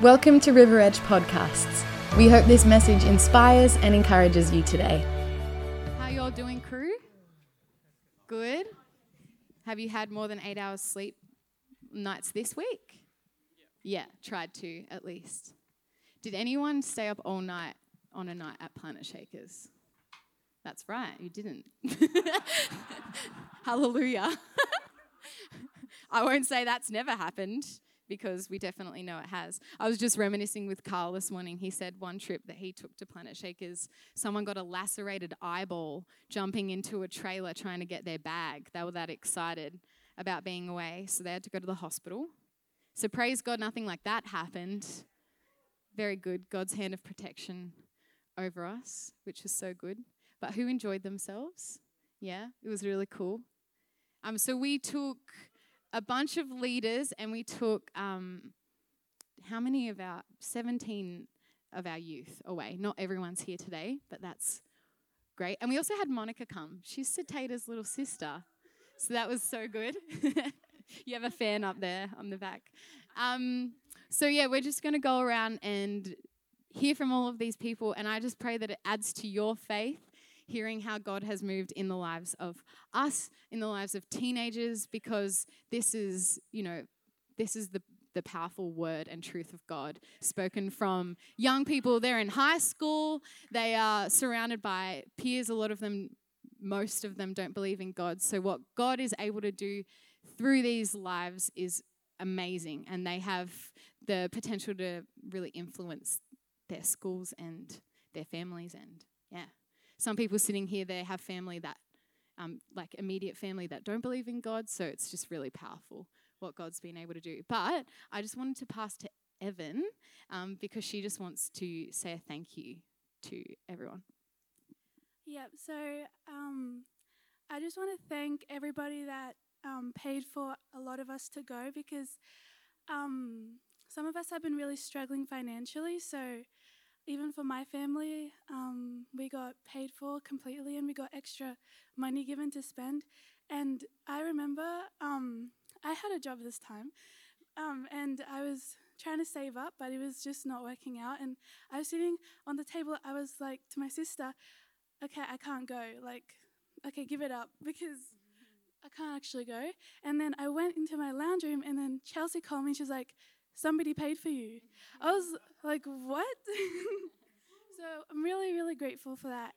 Welcome to River Edge Podcasts. We hope this message inspires and encourages you today. How y'all doing, crew? Good? Have you had more than 8 hours sleep nights this week? Yeah, tried to at least. Did anyone stay up all night on a night at Planet Shakers? That's right, you didn't. Hallelujah. I won't say that's never happened, because we definitely know it has. I was just reminiscing with Carl this morning. He said one trip that he took to Planet Shakers, someone got a lacerated eyeball jumping into a trailer trying to get their bag. They were that excited about being away, so they had to go to the hospital. So praise God, nothing like that happened. Very good. God's hand of protection over us, which is so good. But who enjoyed themselves? Yeah, it was really cool. So we took a bunch of leaders, and we took 17 of our youth away. Not everyone's here today, but that's great. And we also had Monica come. She's Satata's little sister, so that was so good. You have a fan up there on the back. We're just going to go around and hear from all of these people, and I just pray that it adds to your faith, hearing how God has moved in the lives of us, in the lives of teenagers, because this is the powerful word and truth of God spoken from young people. They're in high school. They are surrounded by peers. A lot of them, most of them, don't believe in God. So what God is able to do through these lives is amazing, and they have the potential to really influence their schools and their families and, yeah. Some people sitting here, they have family that, immediate family that don't believe in God, so it's just really powerful what God's been able to do. But I just wanted to pass to Evan because she just wants to say a thank you to everyone. Yep, so I just want to thank everybody that paid for a lot of us to go, because some of us have been really struggling financially, so even for my family, we got paid for completely, and we got extra money given to spend. And I remember I had a job this time, and I was trying to save up, but it was just not working out. And I was sitting on the table. I was like to my sister, okay, I can't go. Like, okay, give it up, because I can't actually go. And then I went into my lounge room, and then Chelsea called me. She's like, somebody paid for you. I was like, what? So I'm really, really grateful for that.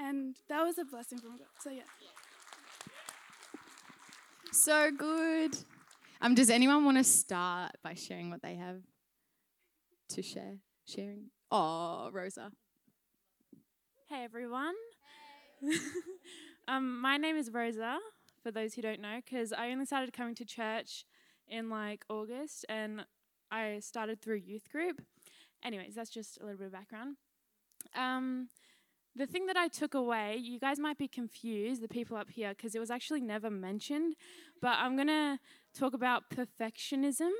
And that was a blessing from God. So, yeah. So good. Does anyone want to start by sharing what they have to share? Sharing? Oh, Rosa. Hey, everyone. Hey. My name is Rosa, for those who don't know, because I only started coming to church in August, and I started through youth group. Anyways, that's just a little bit of background. The thing that I took away, you guys might be confused, the people up here, because it was actually never mentioned, but I'm going to talk about perfectionism,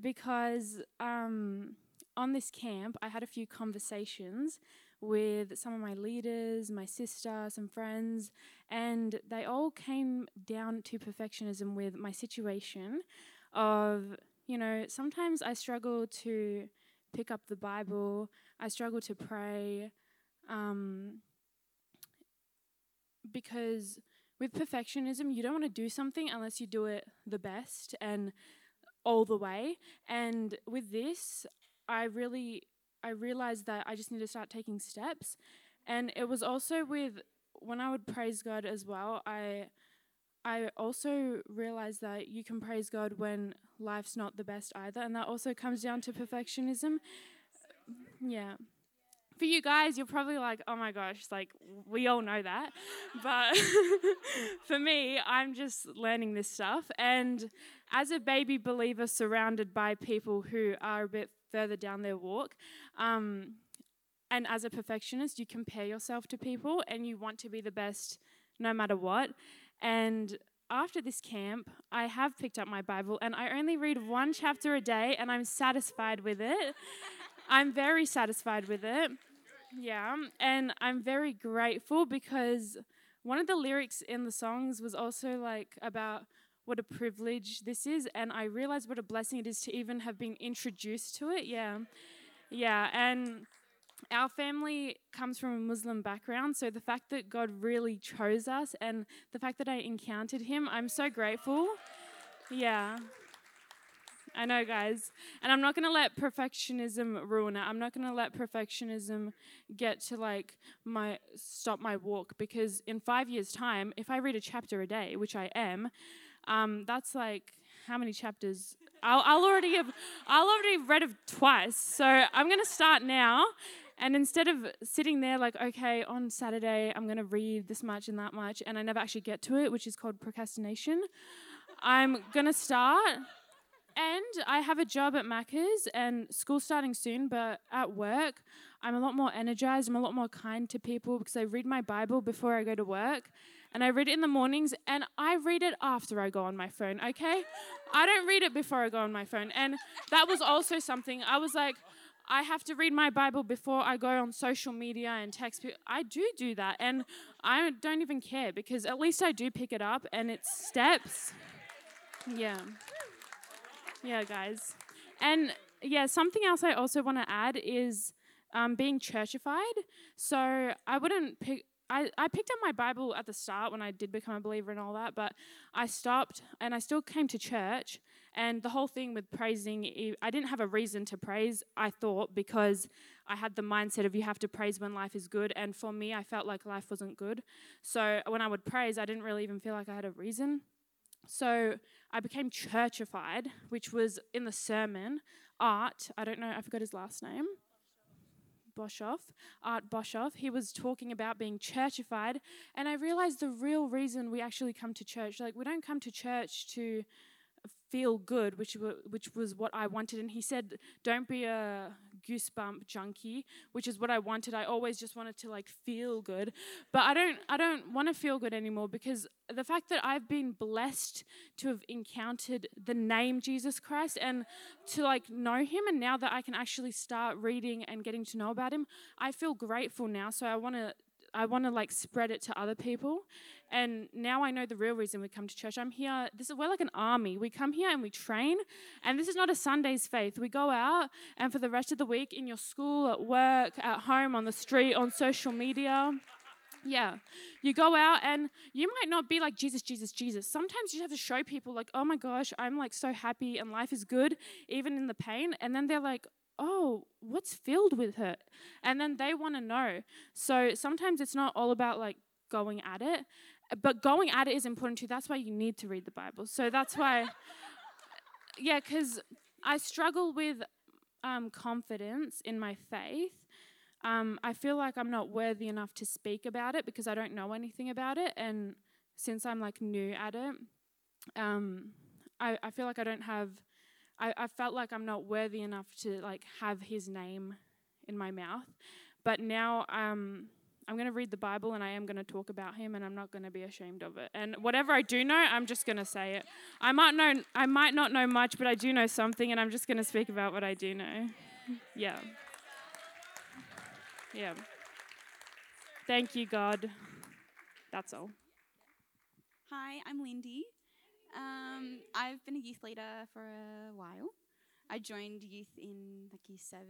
because on this camp I had a few conversations with some of my leaders, my sister, some friends, and they all came down to perfectionism with my situation of, sometimes I struggle to pick up the Bible, I struggle to pray, because with perfectionism, you don't want to do something unless you do it the best and all the way. And with this, I realized that I just need to start taking steps. And it was also with when I would praise God as well, I also realized that you can praise God when life's not the best either, and that also comes down to perfectionism. Yeah. For you guys, you're probably like, oh my gosh, we all know that. But for me, I'm just learning this stuff. And as a baby believer surrounded by people who are a bit further down their walk, and as a perfectionist, you compare yourself to people and you want to be the best no matter what. And after this camp, I have picked up my Bible, and I only read one chapter a day, and I'm satisfied with it. I'm very satisfied with it. Yeah, and I'm very grateful, because one of the lyrics in the songs was also about what a privilege this is, and I realize what a blessing it is to even have been introduced to it. Yeah, and our family comes from a Muslim background, so the fact that God really chose us and the fact that I encountered him, I'm so grateful. Yeah. I know, guys. And I'm not going to let perfectionism ruin it. I'm not going to let perfectionism get to, stop my walk, because in 5 years' time, if I read a chapter a day, which I am, that's, how many chapters? I'll already read it twice. So I'm going to start now. And instead of sitting there okay, on Saturday, I'm going to read this much and that much, and I never actually get to it, which is called procrastination, I'm going to start. And I have a job at Macca's and school starting soon, but at work, I'm a lot more energized. I'm a lot more kind to people because I read my Bible before I go to work, and I read it in the mornings, and I read it after I go on my phone, okay? I don't read it before I go on my phone. And that was also something. I was like, I have to read my Bible before I go on social media and text people. I do that, and I don't even care because at least I do pick it up, and it's steps. Yeah. Yeah, guys. And, something else I also want to add is being churchified. So I wouldn't pick... I picked up my Bible at the start when I did become a believer and all that, but I stopped and I still came to church. And the whole thing with praising, I didn't have a reason to praise, I thought, because I had the mindset of you have to praise when life is good. And for me, I felt like life wasn't good. So when I would praise, I didn't really even feel like I had a reason. So I became churchified, which was in the sermon. Art, I don't know, I forgot his last name. Boshoff, Art Boshoff, he was talking about being churchified, and I realized the real reason we actually come to church, we don't come to church to feel good, which was what I wanted, and he said, don't be a goosebump junkie, which is what I wanted. I always just wanted to feel good, but I don't want to feel good anymore, because the fact that I've been blessed to have encountered the name Jesus Christ and to know him, and now that I can actually start reading and getting to know about him, I feel grateful now, so I want to spread it to other people. And now I know the real reason we come to church. I'm here. We're like an army. We come here and we train. And this is not a Sunday's faith. We go out, and for the rest of the week, in your school, at work, at home, on the street, on social media. Yeah. You go out and you might not be like Jesus, Jesus, Jesus. Sometimes you have to show people oh my gosh, I'm so happy and life is good, even in the pain. And then they're oh, what's filled with her? And then they want to know. So sometimes it's not all about going at it, but going at it is important too. That's why you need to read the Bible. So that's why, because I struggle with confidence in my faith. I feel like I'm not worthy enough to speak about it because I don't know anything about it. And since I'm new at it, I feel like I don't have... I felt like I'm not worthy enough to have his name in my mouth. But now I'm going to read the Bible, and I am going to talk about him, and I'm not going to be ashamed of it. And whatever I do know, I'm just going to say it. I might not know much, but I do know something, and I'm just going to speak about what I do know. Yeah. Yeah. Thank you, God. That's all. Hi, I'm Lindy. I've been a youth leader for a while. I joined youth in year 7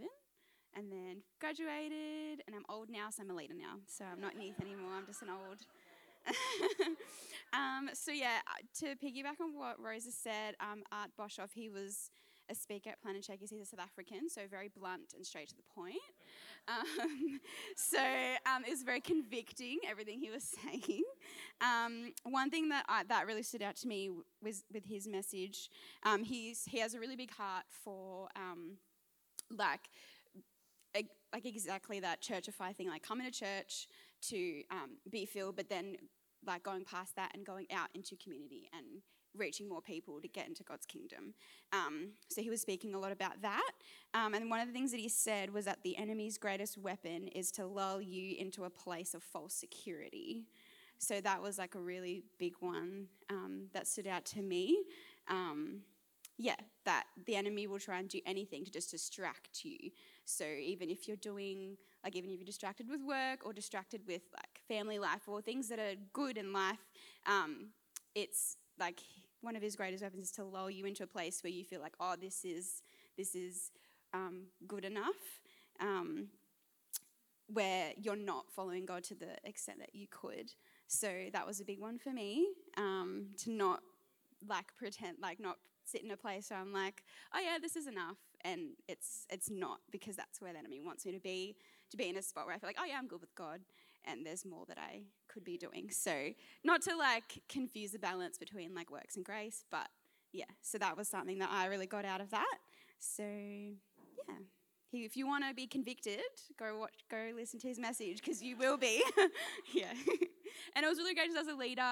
and then graduated, and I'm old now, so I'm a leader now. So I'm not in youth anymore, I'm just an old. To piggyback on what Rosa said, Art Boshoff, he was a speaker at Planet Shakers. He's a South African, so very blunt and straight to the point. It was very convicting, everything he was saying. One thing that really stood out to me was with his message. He has a really big heart for exactly that churchify thing, coming to church to be filled, but then going past that and going out into community and reaching more people to get into God's kingdom. So he was speaking a lot about that. And one of the things that he said was that the enemy's greatest weapon is to lull you into a place of false security. So that was a really big one that stood out to me. That the enemy will try and do anything to just distract you. So even if you're doing, even if you're distracted with work or distracted with family life or things that are good in life, it's one of his greatest weapons is to lull you into a place where you feel like, oh, this is good enough, where you're not following God to the extent that you could. So that was a big one for me, to not pretend, not sit in a place where I'm like, oh yeah, this is enough, and it's not, because that's where the enemy wants me to be in a spot where I feel like, oh yeah, I'm good with God, and there's more that I could be doing. So not to confuse the balance between works and grace, but yeah. So that was something that I really got out of that. So yeah, if you want to be convicted, go listen to his message, because you will be. Yeah. And it was really great as a leader.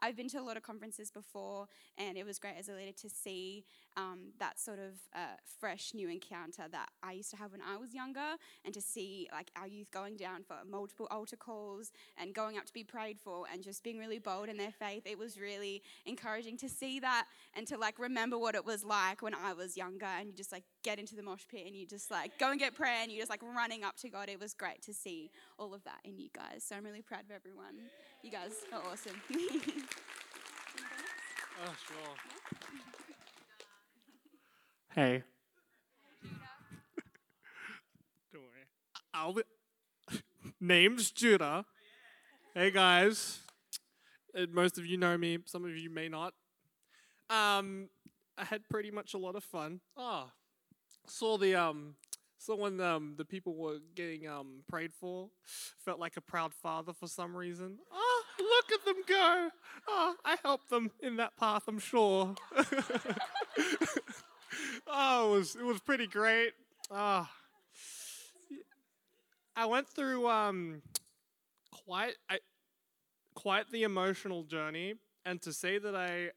I've been to a lot of conferences before, and it was great as a leader to see that sort of fresh new encounter that I used to have when I was younger, and to see our youth going down for multiple altar calls and going up to be prayed for and just being really bold in their faith. It was really encouraging to see that, and to remember what it was like when I was younger, and you just get into the mosh pit and you just go and get prayer, and you're just running up to God. It was great to see all of that in you guys. So I'm really proud of everyone. You guys are awesome. Oh, sure. Hey. Don't worry. Name's Judah. Hey, guys. Most of you know me. Some of you may not. I had pretty much a lot of fun. Saw when the people were getting prayed for. Felt like a proud father for some reason. Oh, look at them go. Oh, I helped them in that path, I'm sure. Oh, it was pretty great. Oh. I went through quite the emotional journey, and to say that I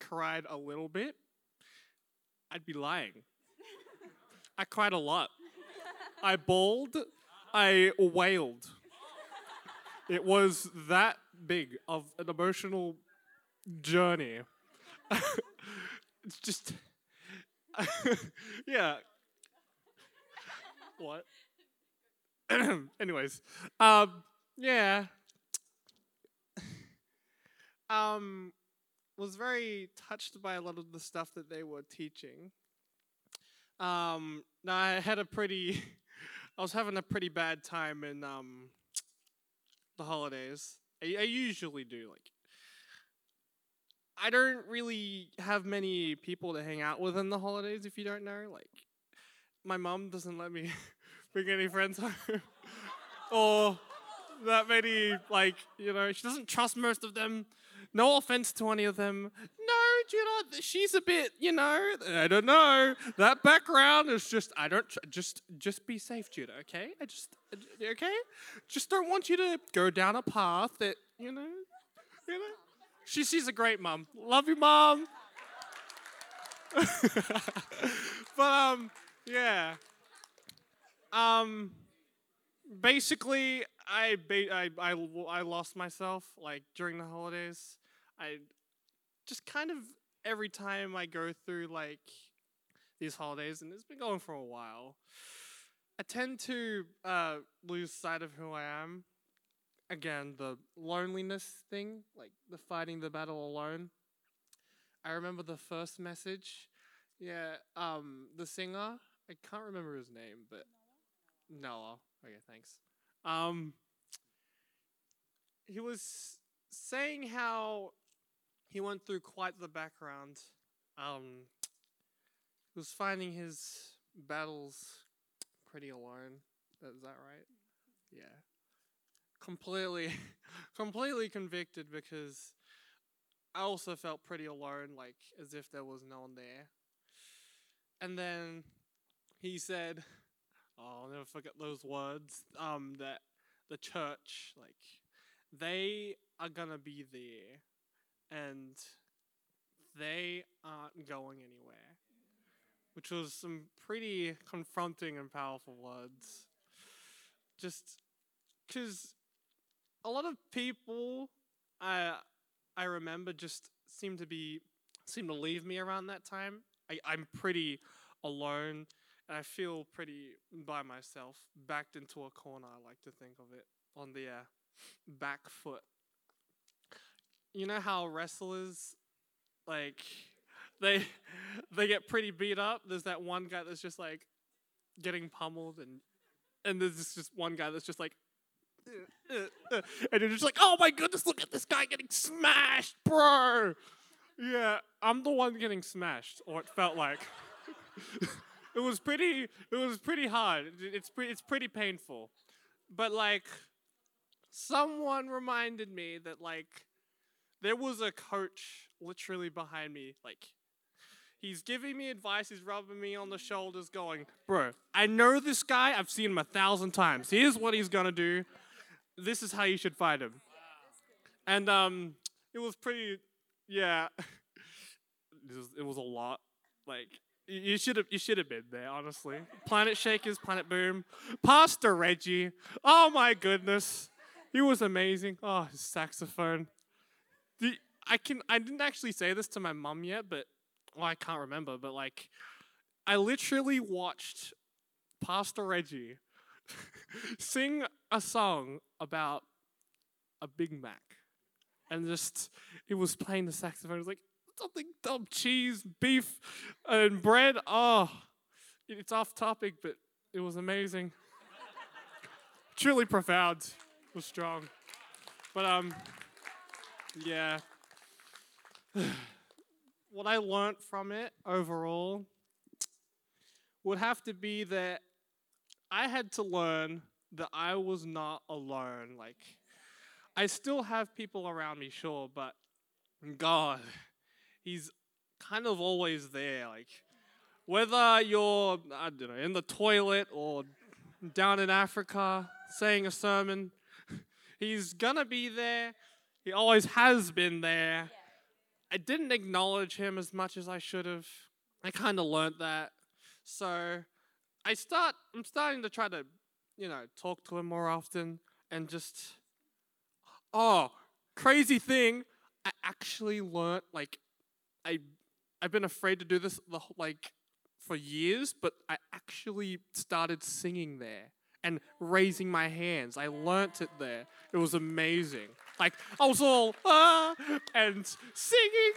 cried a little bit, I'd be lying. I cried a lot. I bawled. I wailed. It was that big of an emotional journey. It's just, yeah. What? Anyways, yeah. Was very touched by a lot of the stuff that they were teaching. I was having a pretty bad time in the holidays. I usually do. I don't really have many people to hang out with in the holidays, if you don't know. My mom doesn't let me bring any friends home. Or that many, she doesn't trust most of them. No offense to any of them. Judah, she's a bit, I don't know. That background is just, just be safe, Judah, okay? Okay? Just don't want you to go down a path that, you know. She's a great mum. Love you, Mom. But, yeah. Basically, I lost myself, during the holidays. I just kind of every time I go through these holidays, and it's been going for a while, I tend to lose sight of who I am. Again, the loneliness thing, the fighting the battle alone. I remember the first message. Yeah, the singer, I can't remember his name, but Noah. Okay, thanks. He was saying how he went through quite the background. He was finding his battles pretty alone. Is that right? Yeah. Completely convicted, because I also felt pretty alone, as if there was no one there. And then he said, oh, I'll never forget those words, that the church, they are going to be there. And they aren't going anywhere, which was some pretty confronting and powerful words. Just because a lot of people I remember just seemed to leave me around that time. I'm pretty alone, and I feel pretty by myself, backed into a corner. I like to think of it on the back foot. You know how wrestlers Like, they get pretty beat up. There's that one guy that's just like getting pummeled, and there's just one guy that's just like, and you're just like, oh my goodness, look at this guy getting smashed, bro. Yeah, I'm the one getting smashed, or it felt like. It was pretty hard. It's pretty painful, but like, someone reminded me that like, there was a coach literally behind me. Like, he's giving me advice. He's rubbing me on the shoulders, going, "Bro, I know this guy. I've seen him 1,000 times. Here's what he's gonna do. This is how you should fight him." Wow. And it was pretty. Yeah, it was a lot. Like. You should have been there, honestly. Planet Shakers, Planet Boom. Pastor Reggie. Oh, my goodness. He was amazing. Oh, his saxophone. I didn't actually say this to my mum yet, but I can't remember. But, like, I literally watched Pastor Reggie sing a song about a Big Mac. And just, he was playing the saxophone. It was like, something dumb, cheese, beef, and bread. Oh, it's off topic, but it was amazing. Truly profound. It was strong. But, yeah. What I learned from it overall would have to be that I had to learn that I was not alone. Like, I still have people around me, sure, but God... He's kind of always there, like, whether you're, I don't know, in the toilet or down in Africa saying a sermon, he's gonna be there. He always has been there. I didn't acknowledge him as much as I should have. I kind of learnt that. So I'm starting to try to, you know, talk to him more often and just, oh, crazy thing, I actually learnt, like, I've been afraid to do this for years, but I actually started singing there and raising my hands. I learnt it there. It was amazing. Like, I was all, and singing.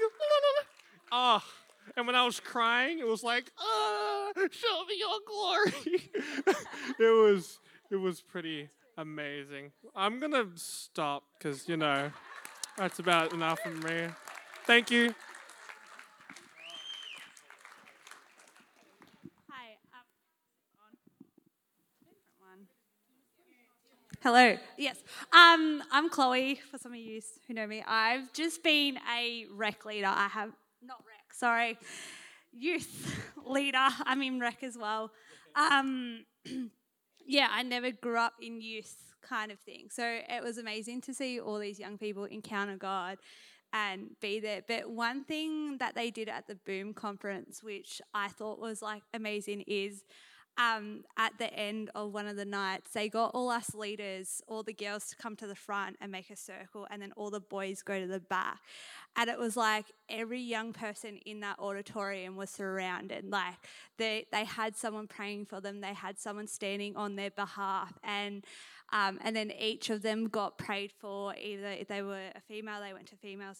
And when I was crying, it was like, show me your glory. It was pretty amazing. I'm going to stop because, you know, that's about enough from me. Thank you. Hello. Yes. I'm Chloe, for some of you who know me. I've just been a rec leader. Youth leader. I'm in rec as well. Yeah, I never grew up in youth kind of thing. So it was amazing to see all these young people encounter God and be there. But one thing that they did at the Boom conference, which I thought was like amazing, is at the end of one of the nights, they got all us leaders, all the girls to come to the front and make a circle, and then all the boys go to the back. And it was like every young person in that auditorium was surrounded. Like they had someone praying for them, they had someone standing on their behalf, and then each of them got prayed for. Either if they were a female, they went to females.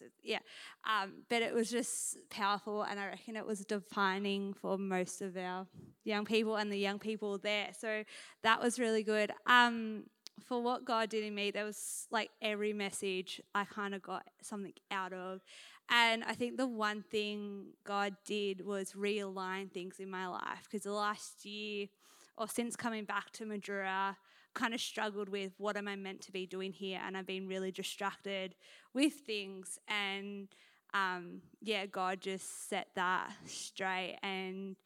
But it was just powerful, and I reckon it was defining for most of our young people and the young people there. So that was really good. For what God did in me, there was like every message I kind of got something out of. And I think the one thing God did was realign things in my life, because the last year or since coming back to Mildura, kind of struggled with what am I meant to be doing here, and I've been really distracted with things, and God just set that straight. And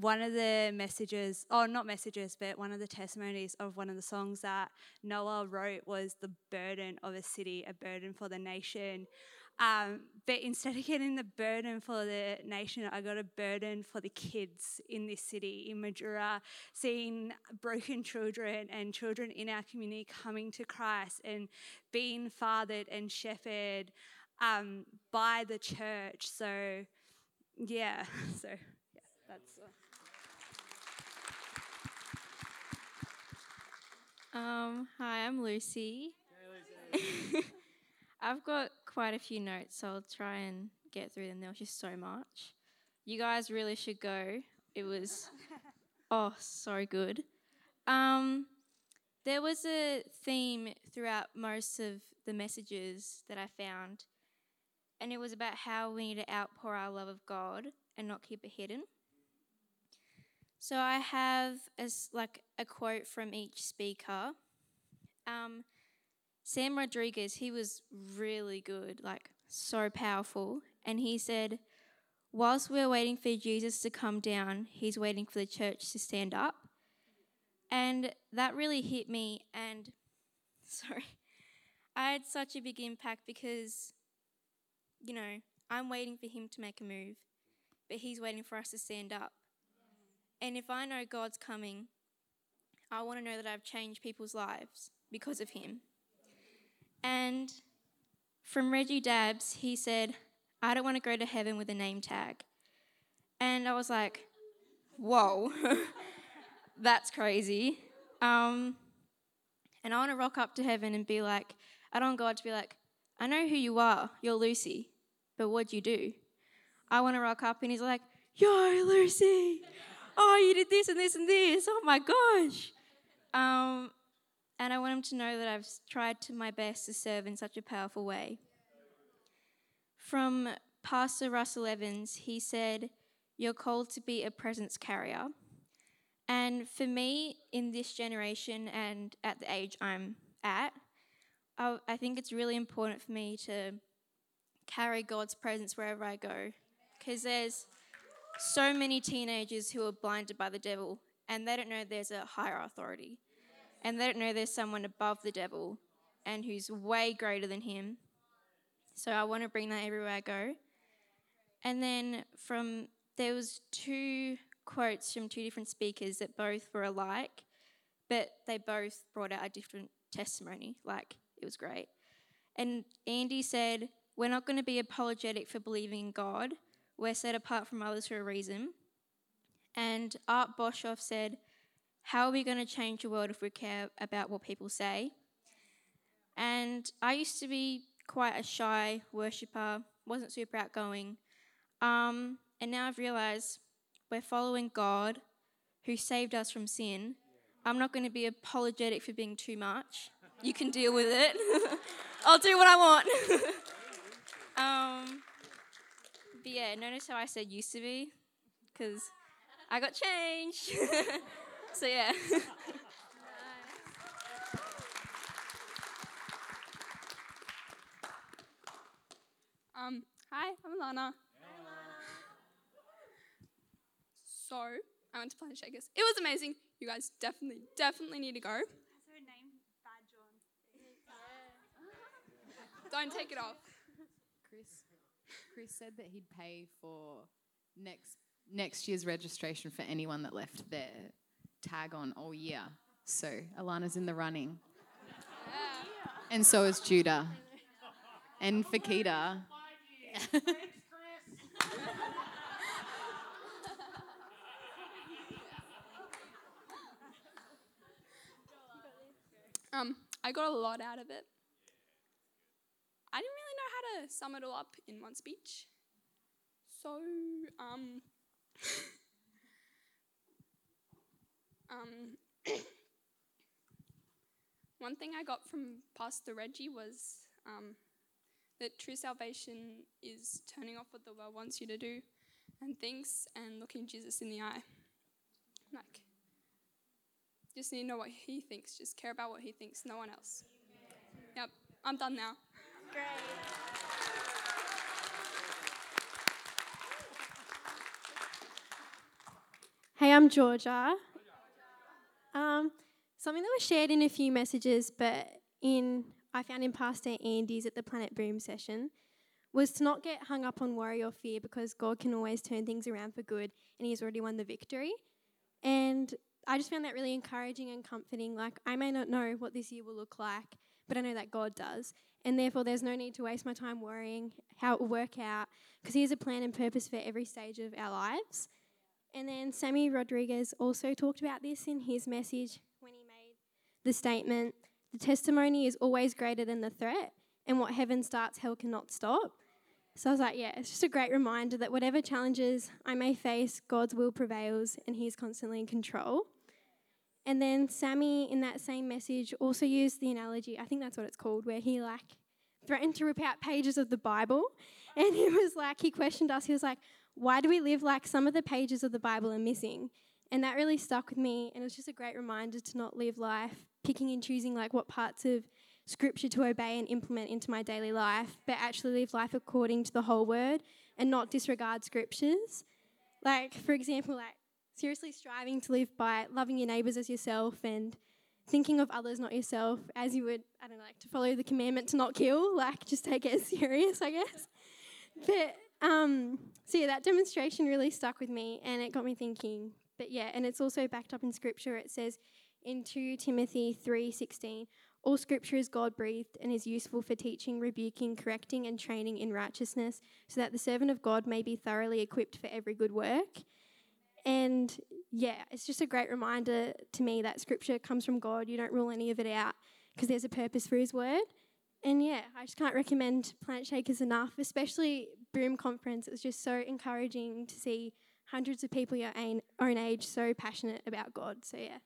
one of the messages, one of the testimonies of one of the songs that Noah wrote was the burden of a city, a burden for the nation. But instead of getting the burden for the nation, I got a burden for the kids in this city, in Mildura, seeing broken children and children in our community coming to Christ and being fathered and shepherded by the church. So that's... Hi, I'm Lucy. Hey, Lucy. I've got quite a few notes, so I'll try and get through them. There was just so much. You guys really should go. It was, oh, so good. There was a theme throughout most of the messages that I found, and it was about how we need to outpour our love of God and not keep it hidden. So I have a quote from each speaker. Sam Rodriguez, he was really good, so powerful. And he said, whilst we're waiting for Jesus to come down, he's waiting for the church to stand up. And that really hit me. And, I had such a big impact because, I'm waiting for him to make a move, but he's waiting for us to stand up. And if I know God's coming, I want to know that I've changed people's lives because of him. And from Reggie Dabbs, he said, I don't want to go to heaven with a name tag. And I was like, whoa, that's crazy. And I want to rock up to heaven and be like, I don't want God to be like, I know who you are, you're Lucy, but what'd you do? I want to rock up and he's like, yo, Lucy, oh, you did this and this and this, oh my gosh. And I want him to know that I've tried to my best to serve in such a powerful way. From Pastor Russell Evans, he said, you're called to be a presence carrier. And for me, in this generation and at the age I'm at, I think it's really important for me to carry God's presence wherever I go. Because there's so many teenagers who are blinded by the devil and they don't know there's a higher authority. And they don't know there's someone above the devil and who's way greater than him. So I want to bring that everywhere I go. And then there was two quotes from two different speakers that both were alike, but they both brought out a different testimony. It was great. And Andy said, we're not going to be apologetic for believing in God. We're set apart from others for a reason. And Art Boshoff said, how are we going to change the world if we care about what people say? And I used to be quite a shy worshipper, wasn't super outgoing. And now I've realised we're following God who saved us from sin. I'm not going to be apologetic for being too much. You can deal with it. I'll do what I want. But yeah, notice how I said used to be because I got changed. So, yeah. Hi, I'm Alana. Hi, Alana. So, I went to Planet Shakers. It was amazing. You guys definitely need to go. Has her name badge on? Don't take it off. Chris said that he'd pay for next year's registration for anyone that left there. Tag on all year. So Alana's in the running. Yeah. And so is Judah. And Fakita. I got a lot out of it. I didn't really know how to sum it all up in one speech. So, one thing I got from Pastor Reggie was that true salvation is turning off what the world wants you to do and things and looking Jesus in the eye. Just need to know what he thinks. Just care about what he thinks, no one else. Yep, I'm done now. Great. Hey, I'm Georgia. Something that was shared in a few messages, but I found in Pastor Andy's at the Planet Boom session, was to not get hung up on worry or fear because God can always turn things around for good and he's already won the victory. And I just found that really encouraging and comforting. I may not know what this year will look like, but I know that God does. And therefore, there's no need to waste my time worrying how it will work out because he has a plan and purpose for every stage of our lives. And then Sammy Rodriguez also talked about this in his message when he made the statement, the testimony is always greater than the threat, and what heaven starts, hell cannot stop. So I was like, yeah, it's just a great reminder that whatever challenges I may face, God's will prevails and He's constantly in control. And then Sammy, in that same message, also used the analogy, I think that's what it's called, where he, threatened to rip out pages of the Bible. And he was like, he questioned us, he was like, why do we live like some of the pages of the Bible are missing? And that really stuck with me, and it was just a great reminder to not live life picking and choosing, what parts of Scripture to obey and implement into my daily life, but actually live life according to the whole Word and not disregard Scriptures. For example, seriously striving to live by loving your neighbours as yourself and thinking of others, not yourself, as you would, to follow the commandment to not kill, just take it as serious, I guess. But, that demonstration really stuck with me and it got me thinking. But, and it's also backed up in Scripture. It says in 2 Timothy 3:16, all Scripture is God-breathed and is useful for teaching, rebuking, correcting and training in righteousness so that the servant of God may be thoroughly equipped for every good work. And, it's just a great reminder to me that Scripture comes from God. You don't rule any of it out because there's a purpose for His Word. And, I just can't recommend Planet Shakers enough, especially Boom Conference. It was just so encouraging to see hundreds of people your own age so passionate about God. So, yeah.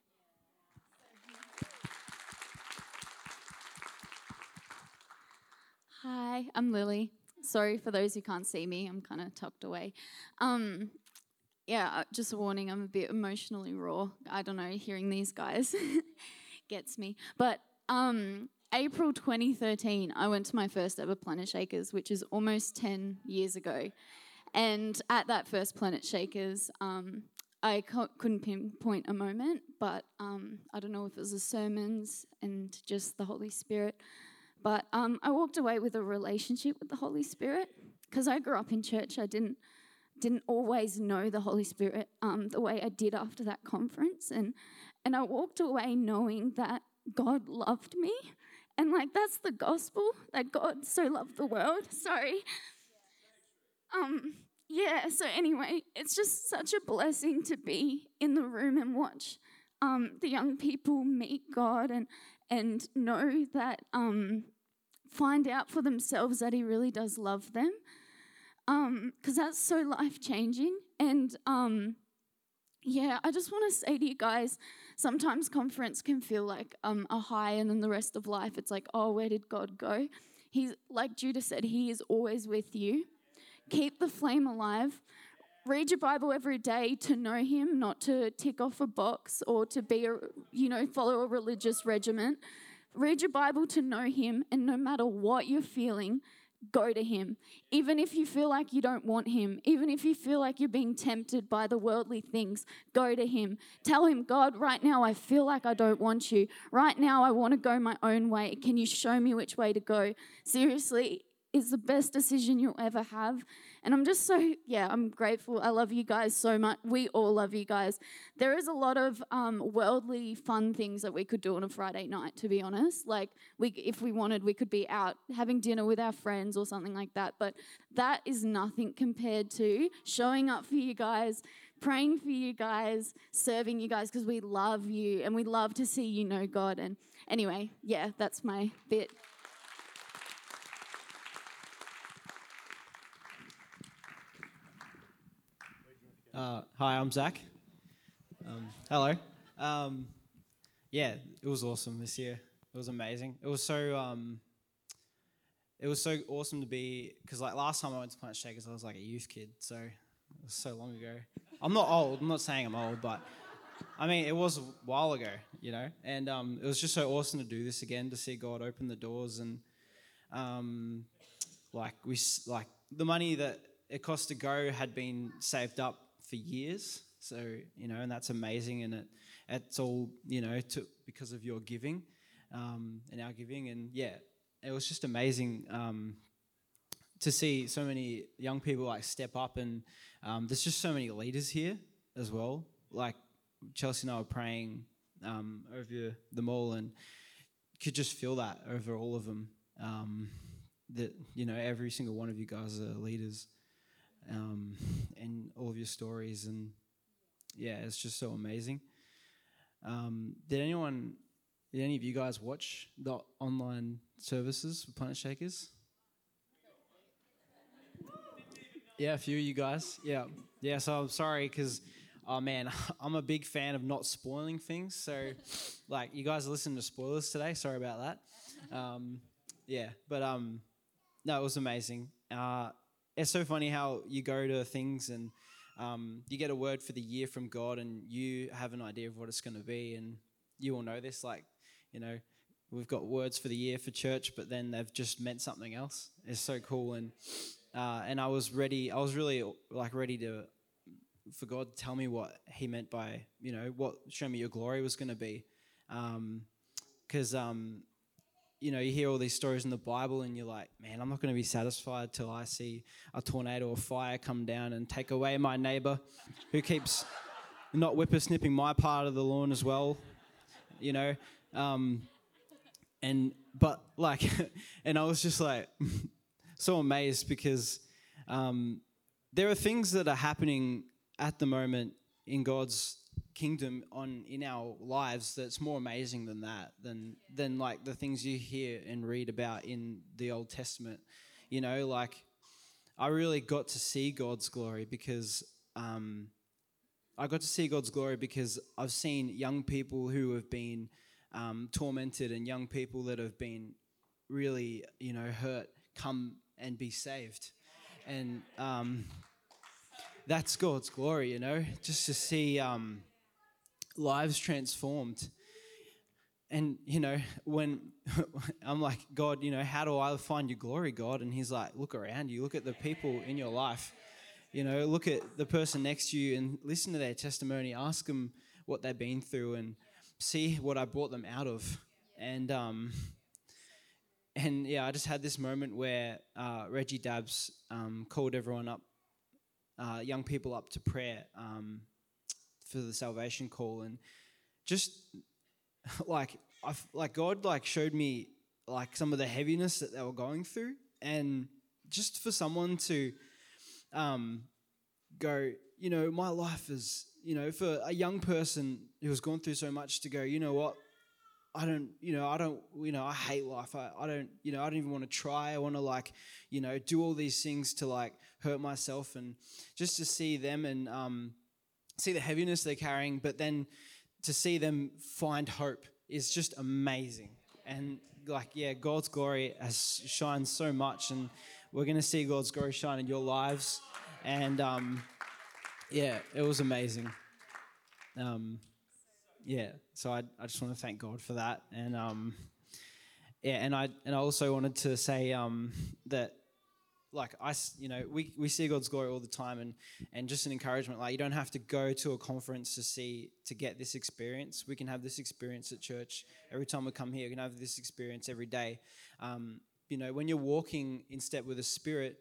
Hi, I'm Lily. Sorry for those who can't see me. I'm kind of tucked away. Just a warning, I'm a bit emotionally raw. I don't know, hearing these guys gets me. But April 2013, I went to my first ever Planet Shakers, which is almost 10 years ago. And at that first Planet Shakers, I couldn't pinpoint a moment, but I don't know if it was the sermons and just the Holy Spirit. But I walked away with a relationship with the Holy Spirit because I grew up in church. I didn't always know the Holy Spirit the way I did after that conference. And I walked away knowing that God loved me. And, that's the gospel, that God so loved the world. Sorry. So anyway, it's just such a blessing to be in the room and watch the young people meet God and know that, find out for themselves that He really does love them. Because that's so life-changing. And, I just want to say to you guys, sometimes conference can feel like a high, and then the rest of life it's like, oh, where did God go? He's, like Judah said, He is always with you. Keep the flame alive. Read your Bible every day to know Him, not to tick off a box or to be, follow a religious regiment. Read your Bible to know Him, and no matter what you're feeling, go to Him. Even if you feel like you don't want Him, even if you feel like you're being tempted by the worldly things, go to Him. Tell Him, God, right now I feel like I don't want you. Right now I want to go my own way. Can you show me which way to go? Seriously, it's the best decision you'll ever have. And I'm just so, I'm grateful. I love you guys so much. We all love you guys. There is a lot of worldly fun things that we could do on a Friday night, to be honest. If we wanted, we could be out having dinner with our friends or something like that. But that is nothing compared to showing up for you guys, praying for you guys, serving you guys, because we love you and we love to see you know God. And anyway, that's my bit. Hi, I'm Zach. Hello. It was awesome this year. It was amazing. It was so awesome to be, because last time I went to Planet Shakers, I was a youth kid, so it was so long ago. I'm not old. I'm not saying I'm old, but it was a while ago, And it was just so awesome to do this again, to see God open the doors and the money that it cost to go had been saved up for years, so and that's amazing, and it's all because of your giving and our giving, and it was just amazing to see so many young people step up, and there's just so many leaders here as well. Chelsea and I were praying over them all, and could just feel that over all of them, that every single one of you guys are leaders. And all of your stories, and it's just so amazing. Did any of you guys watch the online services for Planet Shakers? Yeah, a few of you guys. Yeah. So I'm sorry because, oh man, I'm a big fan of not spoiling things. So, like, you guys are listening to spoilers today. Sorry about that. But it was amazing. It's so funny how you go to things and you get a word for the year from God, and you have an idea of what it's going to be. And you all know this, like, you know, we've got words for the year for church, but then they've just meant something else. It's so cool. And I was ready. I was really like for God to tell me what he meant by, you know, what show me your glory was going to be. You know, you hear all these stories in the Bible and you're like, man, I'm not going to be satisfied till I see a tornado or fire come down and take away my neighbor who keeps not whippersnipping my part of the lawn as well, you know. And I was just like so amazed because there are things that are happening at the moment in God's kingdom in our lives that's more amazing than that, than like the things you hear and read about in the Old Testament. You know, like I really got to see God's glory because I've seen young people who have been tormented and young people that have been really, you know, hurt come and be saved, and that's God's glory, you know, just to see lives transformed. And, you know, when I'm like, God, you know, how do I find your glory, God? And he's like, look around you, look at the people in your life, you know, look at the person next to you and listen to their testimony, ask them what they've been through and see what I brought them out of. And yeah, I just had this moment where Reggie Dabbs called everyone up, young people up to prayer for the salvation call, and just like God showed me like some of the heaviness that they were going through, and just for someone to go, you know, my life is, you know, for a young person who has gone through so much to go, you know what, I hate life. I don't even want to try. I want to do all these things to hurt myself, and just to see them and see the heaviness they're carrying, but then to see them find hope is just amazing. And God's glory has shined so much, and we're going to see God's glory shine in your lives. And it was amazing. So I just want to thank God for that, and I also wanted to say that we see God's glory all the time, and just an encouragement, you don't have to go to a conference to get this experience. We can have this experience at church every time we come here. We can have this experience every day. You know, when you're walking in step with the Spirit,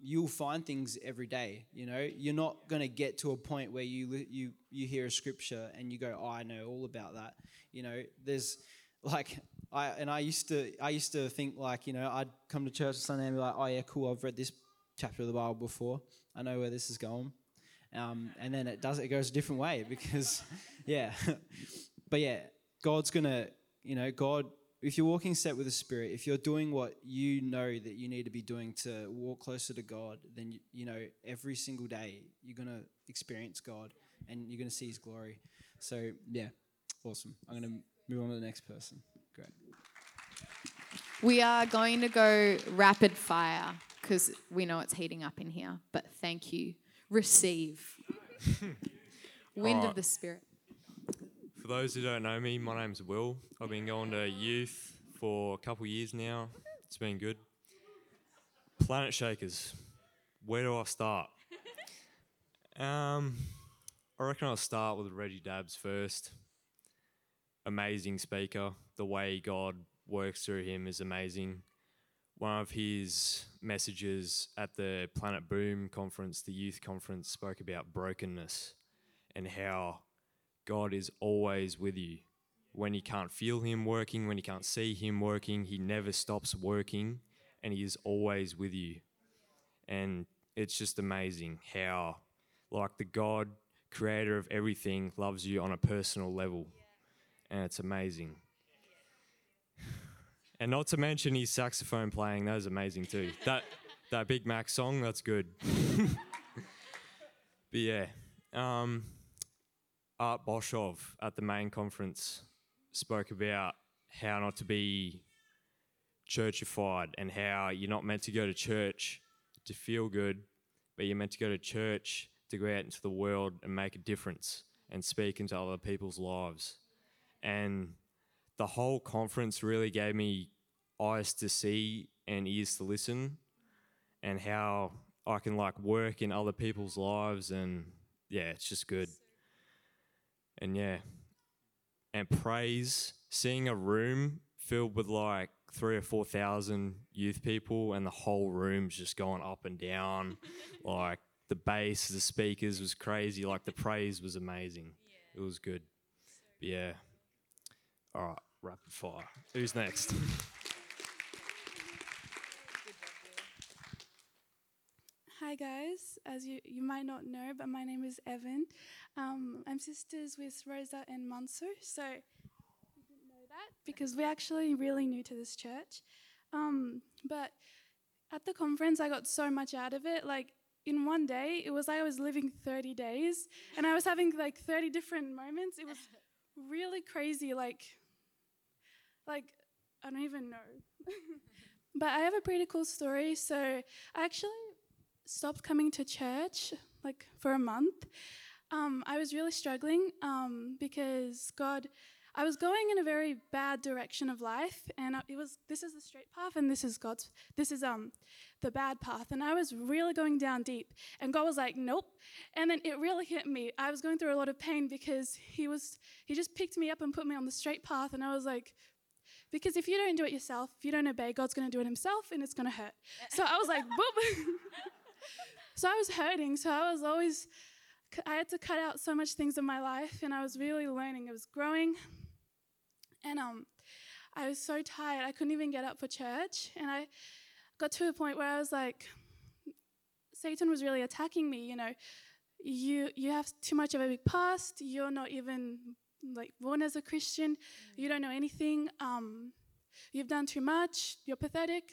you'll find things every day. You know, you're not going to get to a point where you hear a scripture and you go, oh, I know all about that. You know, there's I used to think I'd come to church Sunday and be like, oh yeah, cool, I've read this chapter of the Bible before, I know where this is going, and then it goes a different way because God's gonna, God, if you're walking set with the Spirit, if you're doing what you know that you need to be doing to walk closer to God, then, every single day you're going to experience God and you're going to see his glory. So, yeah, awesome. I'm going to move on to the next person. Great. We are going to go rapid fire because we know it's heating up in here, but thank you. Receive. Wind of the Spirit. For those who don't know me, my name's Will. I've been going to youth for a couple of years now. It's been good. Planet Shakers. Where do I start? I reckon I'll start with Reggie Dabbs first. Amazing speaker. The way God works through him is amazing. One of his messages at the Planet Boom conference, the youth conference, spoke about brokenness and how God is always with you. When you can't feel him working, when you can't see him working, he never stops working, and he is always with you. And it's just amazing how, the God, creator of everything, loves you on a personal level. And it's amazing. And not to mention his saxophone playing, that was amazing too. That That Big Mac song, that's good. But yeah, Art Boshoff at the main conference spoke about how not to be churchified and how you're not meant to go to church to feel good, but you're meant to go to church to go out into the world and make a difference and speak into other people's lives. And the whole conference really gave me eyes to see and ears to listen and how I can like work in other people's lives, and yeah, it's just good. And yeah, and praise, seeing a room filled with like 3,000 or 4,000 youth people and the whole room's just going up and down. Like the bass, the speakers was crazy. Like the praise was amazing. Yeah. It was good. So good. Yeah. All right, rapid fire. Who's next? Good job, hi guys. As you might not know, but my name is Evan. I'm sisters with Rosa and Mansoor. So because we're actually really new to this church. But at the conference, I got so much out of it. Like, in one day, it was like I was living 30 days, and I was having, like, 30 different moments. It was really crazy, like I don't even know. But I have a pretty cool story. So I actually stopped coming to church, like, for a month. I was really struggling because I was going in a very bad direction of life, and this is the straight path, and this is the bad path, and I was really going down deep, and God was like, nope. And then it really hit me. I was going through a lot of pain because he just picked me up and put me on the straight path, and I was like, because if you don't do it yourself, if you don't obey, God's going to do it himself, and it's going to hurt. So I was like, boop. So I was hurting. So I had to cut out so much things in my life, and I was really learning. I was growing. And I was so tired. I couldn't even get up for church. And I got to a point where I was like, Satan was really attacking me, you know. You have too much of a big past. You're not even like born as a Christian. You don't know anything. You've done too much. You're pathetic.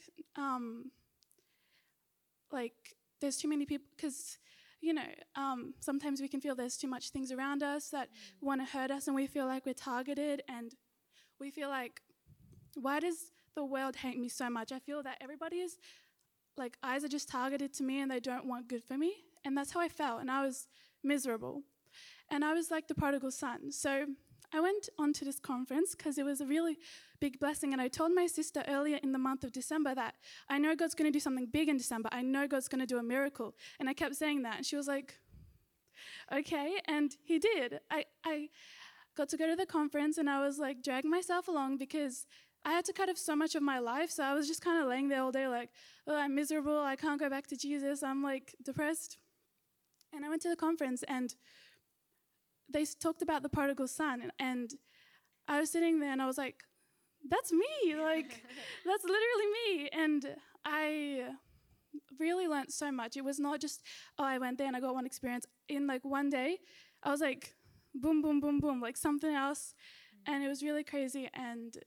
Like there's too many people because, you know, sometimes we can feel there's too much things around us that want to hurt us, and we feel like we're targeted, and we feel like, why does the world hate me so much? I feel that everybody's like eyes are just targeted to me, and they don't want good for me. And that's how I felt, and I was miserable. And I was like the prodigal son. So I went on to this conference because it was a really big blessing, and I told my sister earlier in the month of December that I know God's going to do something big in December. I know God's going to do a miracle. And I kept saying that, and she was like, okay, and he did. I got to go to the conference, and I was like dragging myself along because I had to cut off so much of my life, so I was just kind of laying there all day like, oh, I'm miserable, I can't go back to Jesus, I'm like depressed. And I went to the conference, and they talked about the prodigal son, and I was sitting there and I was like, that's me, like, that's literally me. And I really learned so much. It was not just, oh, I went there and I got one experience. In like one day, I was like, boom, boom, boom, boom, like something else. And it was really crazy. And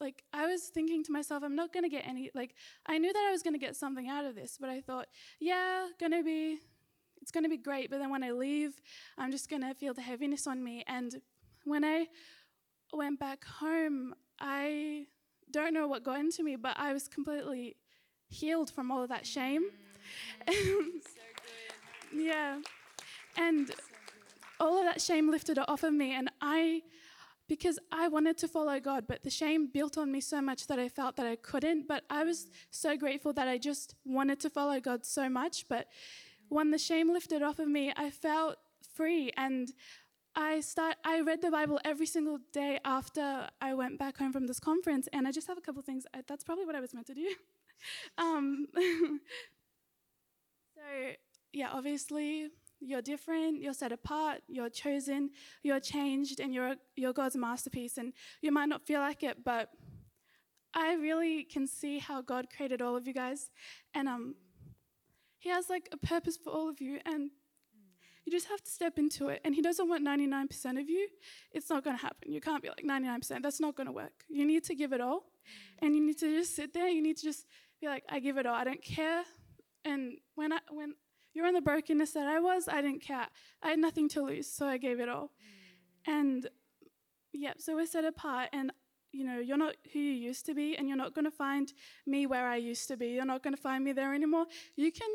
like, I was thinking to myself, I'm not going to get any, like, I knew that I was going to get something out of this, but I thought, yeah, it's going to be great, but then when I leave, I'm just going to feel the heaviness on me. And when I went back home, I don't know what got into me, but I was completely healed from all of that shame. Mm. So good. Yeah. And so good. All of that shame lifted it off of me. And because I wanted to follow God, but the shame built on me so much that I felt that I couldn't. But I was so grateful that I just wanted to follow God so much. But when the shame lifted off of me, I felt free, and I read the Bible every single day after I went back home from this conference, and I just have a couple things. That's probably what I was meant to do. So, yeah, obviously, you're different, you're set apart, you're chosen, you're changed, and you're God's masterpiece, and you might not feel like it, but I really can see how God created all of you guys, and He has like a purpose for all of you, and you just have to step into it. And He doesn't want 99% of you. It's not going to happen. You can't be like 99%. That's not going to work. You need to give it all, and you need to just sit there. You need to just be like, I give it all. I don't care And when you're in the brokenness that I was, I didn't care. I had nothing to lose, so I gave it all. And, yeah, so we're set apart. And, you know, you're not who you used to be, and you're not going to find me where I used to be. You're not going to find me there anymore. You can,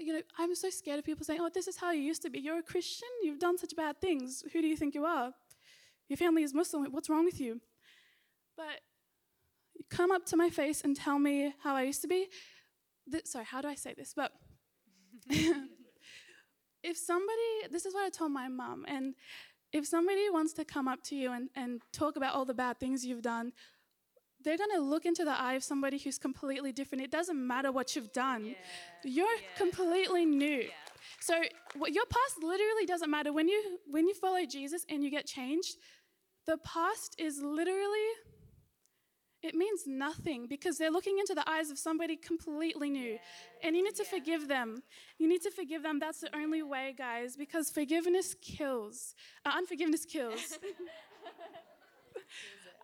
you know, I'm so scared of people saying, oh, this is how you used to be. You're a Christian. You've done such bad things. Who do you think you are? Your family is Muslim. What's wrong with you? But you come up to my face and tell me how I used to be. How do I say this? But if somebody, this is what I told my mum, and if somebody wants to come up to you and talk about all the bad things you've done, they're going to look into the eye of somebody who's completely different. It doesn't matter what you've done. Yeah. You're completely new. Yeah. So your past literally doesn't matter. When you follow Jesus and you get changed, the past is literally, it means nothing, because they're looking into the eyes of somebody completely new. Yeah. And you need to forgive them. You need to forgive them. That's the only way, guys, because unforgiveness kills.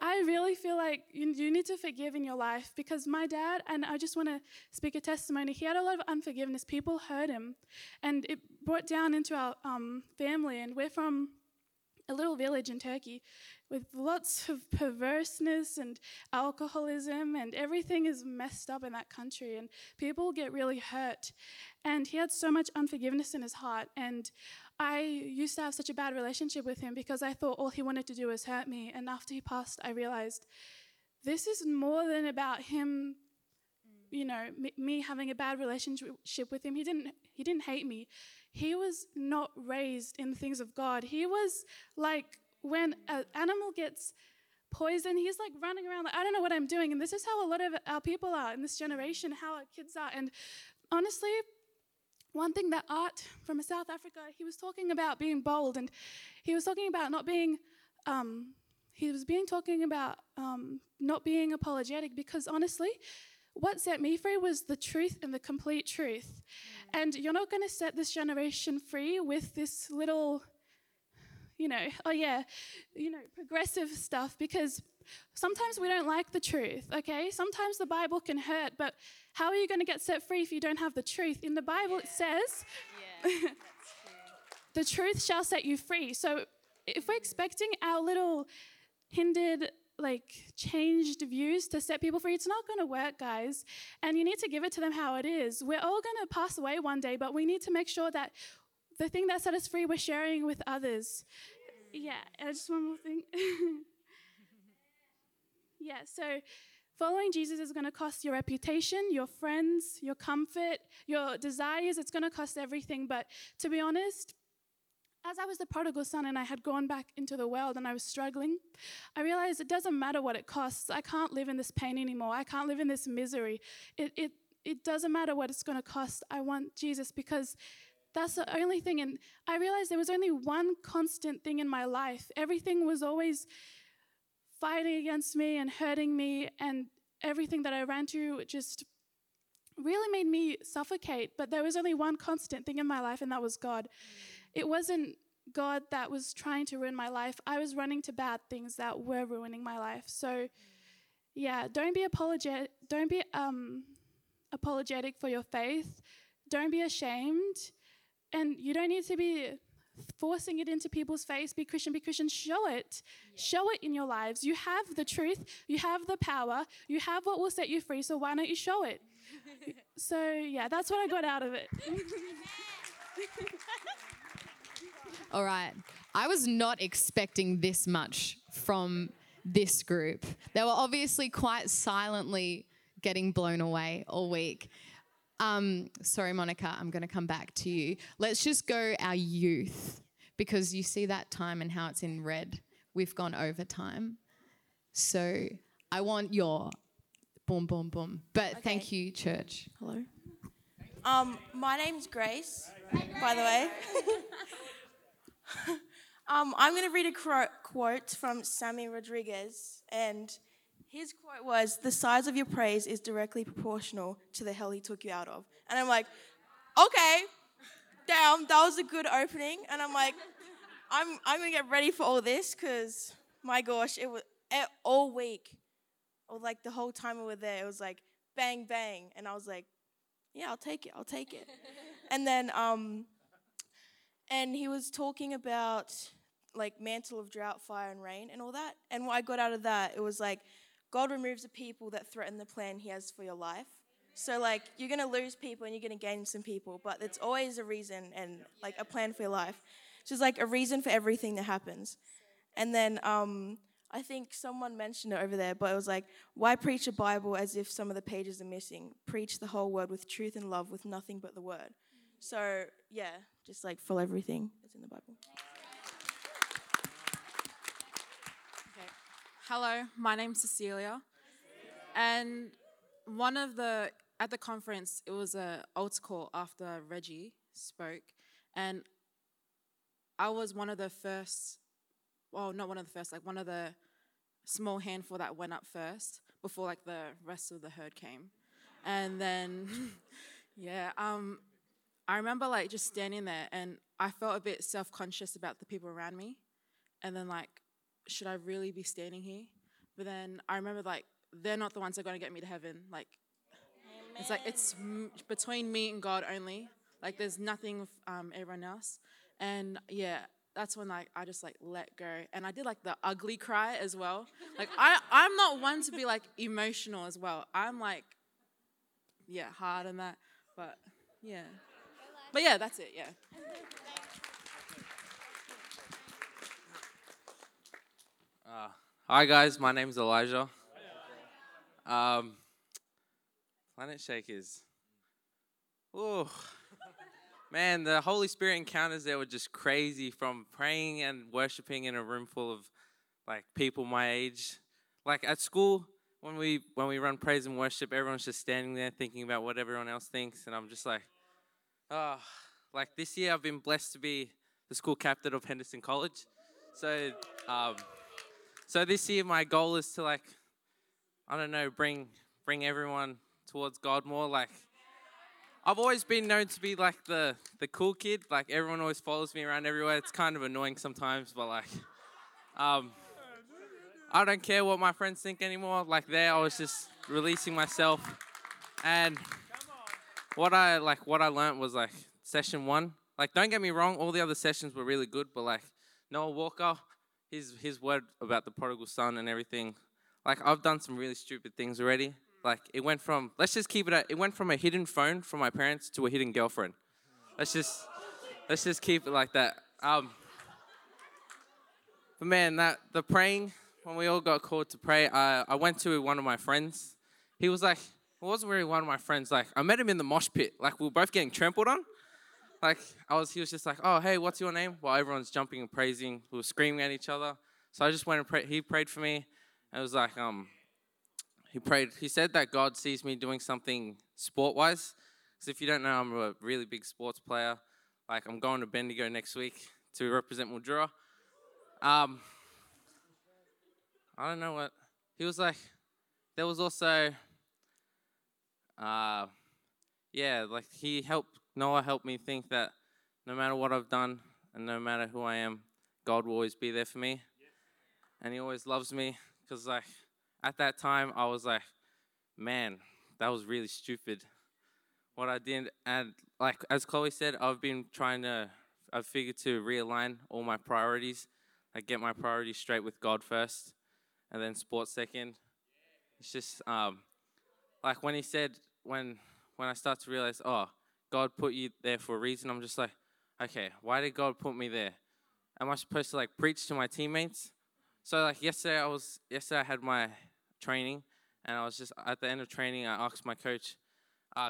I really feel like you need to forgive in your life, because my dad, and I just want to speak a testimony, he had a lot of unforgiveness. People hurt him, and it brought down into our family, and we're from a little village in Turkey with lots of perverseness and alcoholism, and everything is messed up in that country, and people get really hurt. And he had so much unforgiveness in his heart, and I used to have such a bad relationship with him because I thought all he wanted to do was hurt me. And after he passed, I realized this is more than about him, you know, me having a bad relationship with him. He didn't hate me. He was not raised in the things of God. He was like, when an animal gets poisoned, he's like running around like, I don't know what I'm doing. And this is how a lot of our people are in this generation, how our kids are. And honestly, one thing that Art from South Africa, he was talking about being bold, and he was talking about not being, not being apologetic, because honestly, what set me free was the truth and the complete truth. Mm. And you're not going to set this generation free with this little, you know, progressive stuff, because sometimes we don't like the truth, okay? Sometimes the Bible can hurt, but how are you going to get set free if you don't have the truth? In the Bible, it says, that's true. The truth shall set you free. So if we're expecting our little hindered, changed views to set people free, it's not going to work, guys. And you need to give it to them how it is. We're all going to pass away one day, but we need to make sure that the thing that set us free, we're sharing with others. Yeah, just one more thing. So following Jesus is going to cost your reputation, your friends, your comfort, your desires. It's going to cost everything. But to be honest, as I was the prodigal son and I had gone back into the world and I was struggling, I realized it doesn't matter what it costs. I can't live in this pain anymore. I can't live in this misery. It doesn't matter what it's going to cost. I want Jesus, because that's the only thing. And I realized there was only one constant thing in my life. Everything was always fighting against me and hurting me, and everything that I ran to, it just really made me suffocate. But there was only one constant thing in my life, and that was God. It wasn't God that was trying to ruin my life. I was running to bad things that were ruining my life. So, yeah, don't be apologetic. Don't be apologetic for your faith. Don't be ashamed, and you don't need to be forcing it into people's face. Be Christian. Show it. Yeah. Show it in your lives. You have the truth. You have the power. You have what will set you free. So why don't you show it? So yeah, that's what I got out of it. All right. I was not expecting this much from this group. They were obviously quite silently getting blown away all week. Sorry, Monica, I'm going to come back to you. Let's just go our youth, because you see that time and how it's in red. We've gone over time. So I want your boom, boom, boom. But okay. Thank you, church. Hello. My name's Grace, by the way. I'm going to read a quote from Sammy Rodriguez, and his quote was, "The size of your praise is directly proportional to the hell he took you out of." And I'm like, okay, damn, that was a good opening. And I'm like, I'm going to get ready for all this, because, my gosh, it was all week, or the whole time we were there, it was like, bang, bang. And I was like, yeah, I'll take it. And then, and he was talking about, like, mantle of drought, fire, and rain, and all that. And what I got out of that, it was like, God removes the people that threaten the plan he has for your life. So, like, you're going to lose people and you're going to gain some people, but it's always a reason and, like, a plan for your life. So it's, like, a reason for everything that happens. And then I think someone mentioned it over there, but it was like, why preach a Bible as if some of the pages are missing? Preach the whole word with truth and love, with nothing but the word. So, yeah, just, like, full everything that's in the Bible. Okay. Hello, my name's Cecilia. And one of the... At the conference, it was an altar call after Reggie spoke, and I was one of the first, well, not one of the first, like one of the small handful that went up first before, like, the rest of the herd came. And then, I remember, like, just standing there, and I felt a bit self-conscious about the people around me, and then, like, should I really be standing here? But then I remember, like, they're not the ones that are going to get me to heaven, like. It's like, it's between me and God only. Like, there's nothing with everyone else. And, yeah, that's when, like, I just, like, let go. And I did, like, the ugly cry as well. Like, I'm not one to be, like, emotional as well. I'm, like, yeah, hard and that. But, yeah. But, yeah, that's it, yeah. Hi, guys. My name's Elijah. Planet Shakers. Oh, man, the Holy Spirit encounters there were just crazy, from praying and worshiping in a room full of, like, people my age. Like, at school, when we run praise and worship, everyone's just standing there thinking about what everyone else thinks, and I'm just like, oh, like, this year I've been blessed to be the school captain of Henderson College. So this year my goal is to, like, I don't know, bring everyone towards God more. Like, I've always been known to be, like, the cool kid. Like, everyone always follows me around everywhere. It's kind of annoying sometimes, but, like, I don't care what my friends think anymore. Like, there I was just releasing myself. And what I learned was, like, session one, like, don't get me wrong, all the other sessions were really good, but, like, Noah Walker, his word about the prodigal son and everything, like, I've done some really stupid things already. Like, it went from, let's just keep it at, it went from a hidden phone from my parents to a hidden girlfriend. Let's just keep it like that. But, man, the praying, when we all got called to pray, I went to one of my friends. He was like, well, it wasn't really one of my friends. Like, I met him in the mosh pit. Like, we were both getting trampled on. Like, he was just like, oh, hey, what's your name? While everyone's jumping and praising. We were screaming at each other. So I just went and prayed. He prayed for me. And it was like, he prayed. He said that God sees me doing something sport-wise. Because if you don't know, I'm a really big sports player. Like, I'm going to Bendigo next week to represent Mildura. I don't know what. He was like, there was also, like, Noah helped me think that no matter what I've done and no matter who I am, God will always be there for me. And he always loves me. Because, like, at that time, I was like, man, that was really stupid what I did. And, like, as Chloe said, I've figured to realign all my priorities. Like, get my priorities straight with God first and then sports second. It's just, like, when he said, when I start to realize, oh, God put you there for a reason, I'm just like, okay, why did God put me there? Am I supposed to, like, preach to my teammates? So, like, yesterday I had my training, and I was just at the end of training. I asked my coach,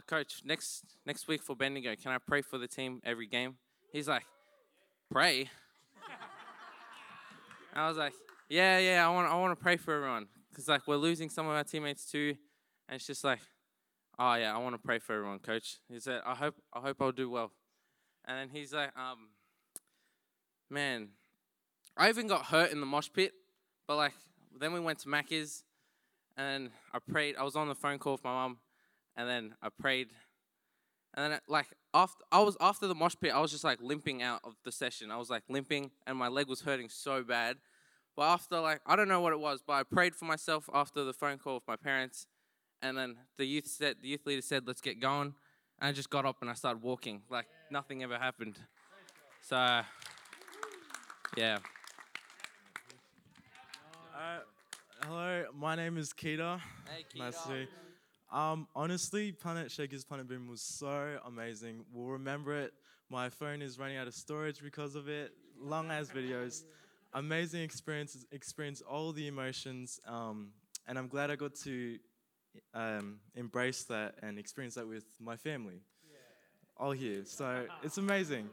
"Coach, next week for Bendigo, can I pray for the team every game?" He's like, "Pray." I was like, "Yeah, I want to pray for everyone, because, like, we're losing some of our teammates too, and it's just like, oh yeah, I want to pray for everyone, Coach." He said, "I hope I'll do well," and then he's like, man, I even got hurt in the mosh pit." But, like, then we went to Macca's, and I prayed. I was on the phone call with my mum, and then I prayed. And then, like, after the mosh pit, I was just, like, limping out of the session. I was, like, limping, and my leg was hurting so bad. But after, like, I don't know what it was, but I prayed for myself after the phone call with my parents. And then the youth leader said, let's get going. And I just got up and I started walking like nothing ever happened. So, yeah. Hello, my name is Keita. Hey, Keita. Nice to see you. Honestly, Planet Shakers, Planet Boom was so amazing. We'll remember it. My phone is running out of storage because of it. Long-ass videos. Amazing experiences. Experience all the emotions. And I'm glad I got to embrace that and experience that with my family. All here. So it's amazing.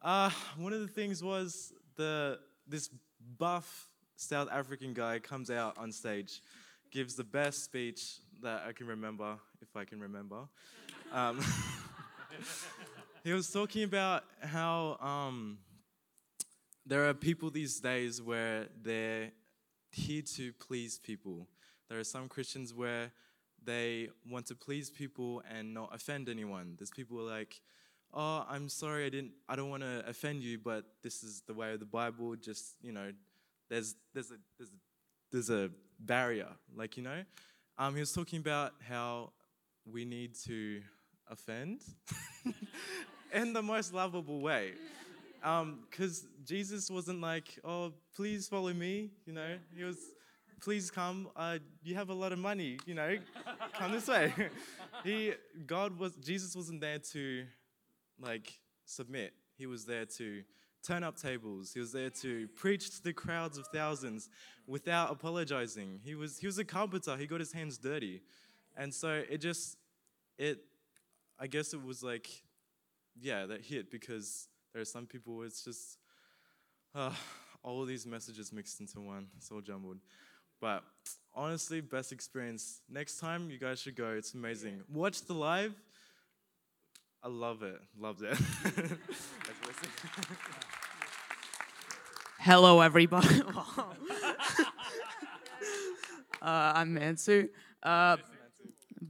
One of the things was this buff South African guy comes out on stage, gives the best speech that I can remember, if I can remember. He was talking about how there are people these days where they're here to please people. There are some Christians where they want to please people and not offend anyone. There's people like, oh, I'm sorry, I don't want to offend you, but this is the way of the Bible. Just, you know, there's a barrier, like, you know. He was talking about how we need to offend in the most lovable way. Because Jesus wasn't like, oh, please follow me, you know. He was, please come, you have a lot of money, you know, come this way. Jesus wasn't there to, like, submit. He was there to turn up tables. He was there to preach to the crowds of thousands without apologizing. He was a carpenter. He got his hands dirty. And so I guess it was like, yeah, that hit, because there are some people where it's just all these messages mixed into one. It's all jumbled. But honestly, best experience. Next time, you guys should go. It's amazing. Watch the live. I love it. Loved it. Hello, everybody. I'm Mansu.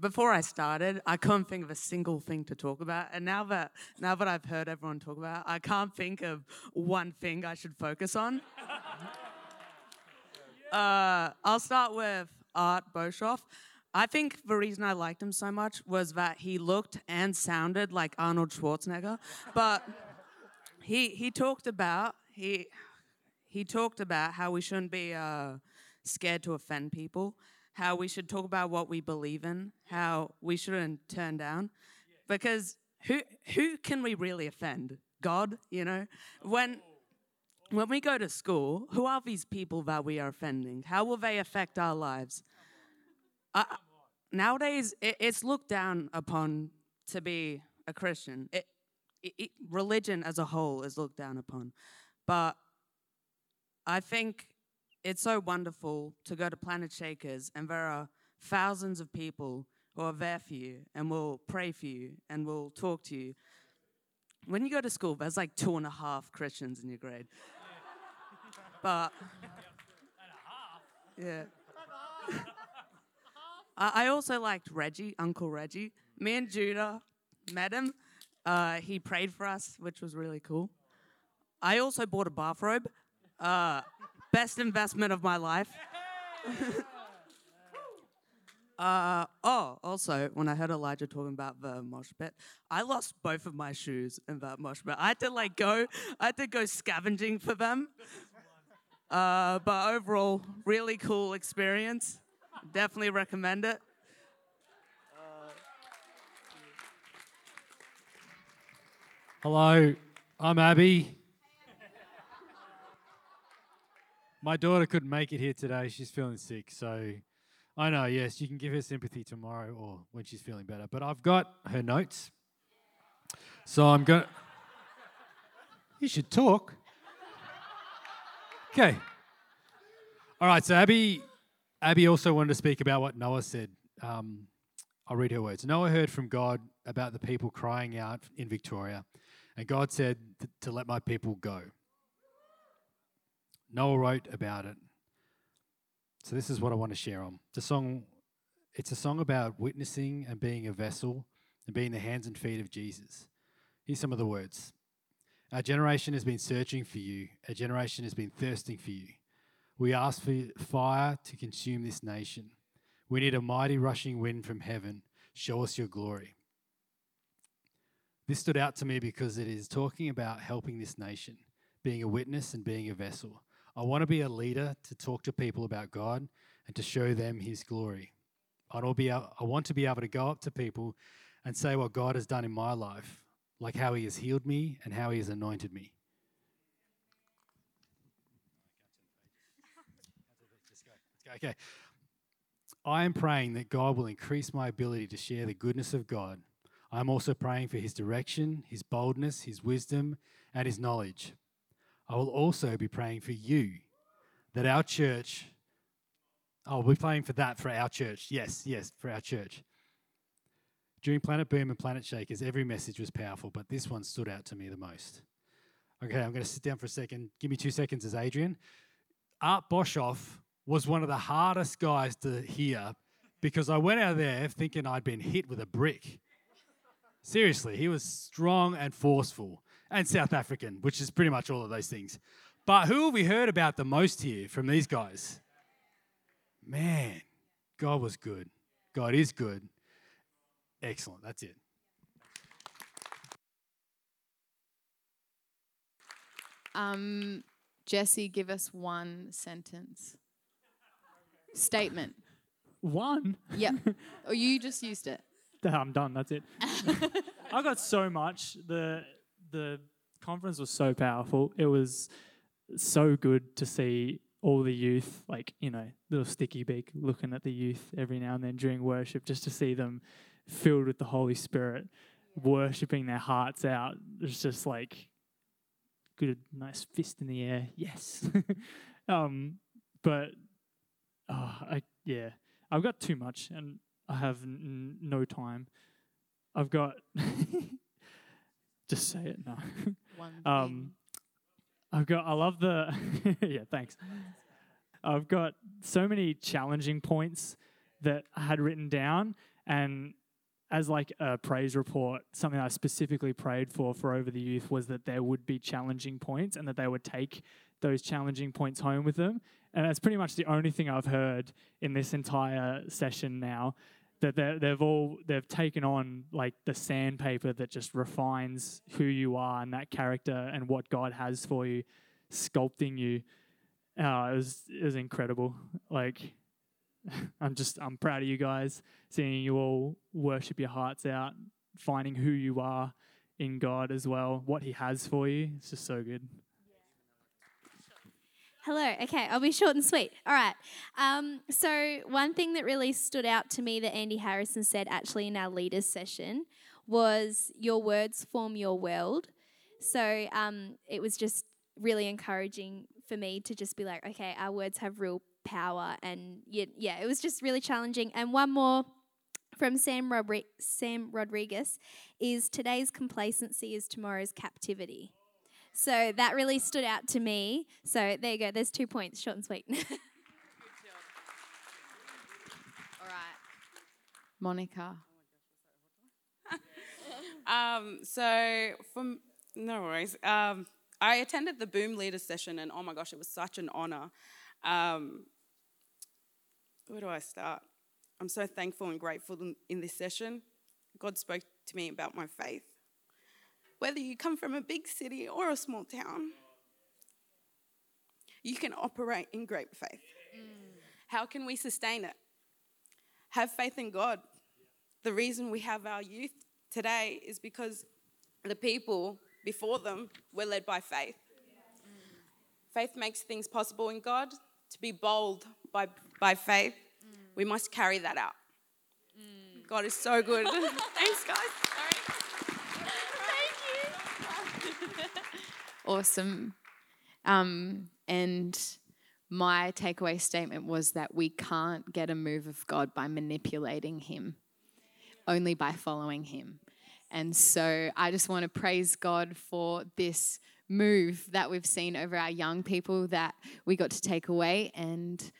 Before I started, I couldn't think of a single thing to talk about. And now that I've heard everyone talk about it, I can't think of one thing I should focus on. I'll start with Art Boshoff. I think the reason I liked him so much was that he looked and sounded like Arnold Schwarzenegger, but he talked about how we shouldn't be scared to offend people, how we should talk about what we believe in, how we shouldn't turn down, because who can we really offend? God, you know? When we go to school, who are these people that we are offending? How will they affect our lives? Nowadays, it's looked down upon to be a Christian. Religion as a whole is looked down upon. But I think it's so wonderful to go to Planet Shakers, and there are thousands of people who are there for you and will pray for you and will talk to you. When you go to school, there's like 2.5 Christians in your grade. But yeah. I also liked Reggie, Uncle Reggie. Me and Judah met him. He prayed for us, which was really cool. I also bought a bathrobe. Best investment of my life. Also, when I heard Elijah talking about the mosh pit, I lost both of my shoes in that mosh pit. I had to go scavenging for them. But overall, really cool experience. Definitely recommend it. Hello, I'm Abby. My daughter couldn't make it here today. She's feeling sick. So I know, yes, you can give her sympathy tomorrow or when she's feeling better. But I've got her notes. So I'm going to... You should talk. Okay. All right, so Abby also wanted to speak about what Noah said. I'll read her words. Noah heard from God about the people crying out in Victoria, and God said to let my people go. Noah wrote about it. So this is what I want to share on. It's a song about witnessing and being a vessel and being the hands and feet of Jesus. Here's some of the words. Our generation has been searching for you. Our generation has been thirsting for you. We ask for fire to consume this nation. We need a mighty rushing wind from heaven. Show us your glory. This stood out to me because it is talking about helping this nation, being a witness and being a vessel. I want to be a leader to talk to people about God and to show them his glory. I want to be able to go up to people and say what God has done in my life, like how he has healed me and how he has anointed me. Okay. I am praying that God will increase my ability to share the goodness of God. I'm also praying for his direction, his boldness, his wisdom, and his knowledge. I will also be praying for you, that our church... I'll be praying for that for our church. Yes, for our church. During Planet Boom and Planet Shakers, every message was powerful, but this one stood out to me the most. Okay, I'm going to sit down for a second. Give me 2 seconds as Adrian. Art Boshoff was one of the hardest guys to hear because I went out of there thinking I'd been hit with a brick. Seriously, he was strong and forceful and South African, which is pretty much all of those things. But who have we heard about the most here from these guys? Man, God was good. God is good. Excellent. That's it. Jesse, give us one sentence. Statement. One? Yep. Or you just used it. I'm done. That's it. I got so much. The conference was so powerful. It was so good to see all the youth, like, you know, little sticky beak looking at the youth every now and then during worship, just to see them filled with the Holy Spirit, worshipping their hearts out. It's just like good, nice fist in the air. Yes. I've got too much and I have no time. I've got, just say it now. One thing. I love the, yeah, thanks. I've got so many challenging points that I had written down, and as like a praise report, something I specifically prayed for over the youth was that there would be challenging points and that they would take those challenging points home with them. And that's pretty much the only thing I've heard in this entire session now, that they've taken on like the sandpaper that just refines who you are and that character and what God has for you, sculpting you. It was incredible. Like, I'm proud of you guys, seeing you all worship your hearts out, finding who you are in God as well, what he has for you. It's just so good. Hello. Okay, I'll be short and sweet. All right. So one thing that really stood out to me that Andy Harrison said actually in our leaders session was your words form your world. So it was just really encouraging for me to just be like, okay, our words have real power. And yeah, it was just really challenging. And one more from Sam Rodriguez is today's complacency is tomorrow's captivity. So that really stood out to me. So there you go. There's 2 points, short and sweet. Good job. All right. Monica. No worries. I attended the Boom Leaders session and oh my gosh, it was such an honor. Where do I start? I'm so thankful and grateful in this session. God spoke to me about my faith. Whether you come from a big city or a small town, you can operate in great faith. Mm. How can we sustain it? Have faith in God. The reason we have our youth today is because the people before them were led by faith. Mm. Faith makes things possible in God. To be bold by faith, we must carry that out. Mm. God is so good. Thanks, guys. Sorry. Awesome. And my takeaway statement was that we can't get a move of God by manipulating him, only by following him. And so I just want to praise God for this move that we've seen over our young people that we got to take away. And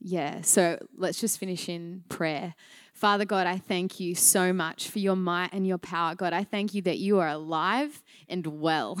yeah, so let's just finish in prayer. Father God, I thank you so much for your might and your power. God, I thank you that you are alive and well.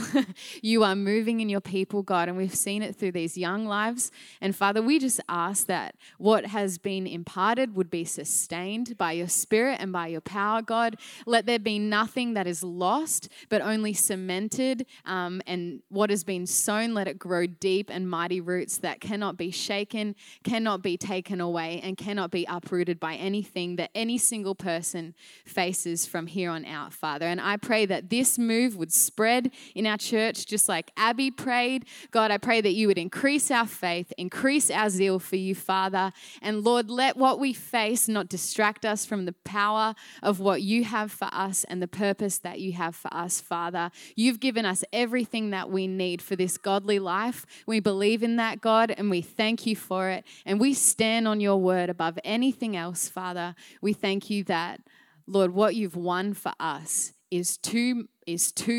You are moving in your people, God, and we've seen it through these young lives. And Father, we just ask that what has been imparted would be sustained by your Spirit and by your power, God. Let there be nothing that is lost, but only cemented, and what has been sown, let it grow deep and mighty roots that cannot be shaken, cannot be taken away, and cannot be uprooted by anything that any single person faces from here on out, Father. And I pray that this move would spread in our church, just like Abby prayed. God, I pray that you would increase our faith, increase our zeal for you, Father. And Lord, let what we face not distract us from the power of what you have for us and the purpose that you have for us, Father. You've given us everything that we need for this godly life. We believe in that, God, and we thank you for it. And we stand on your word above anything else, Father. We thank you that, Lord, what you've won for us is too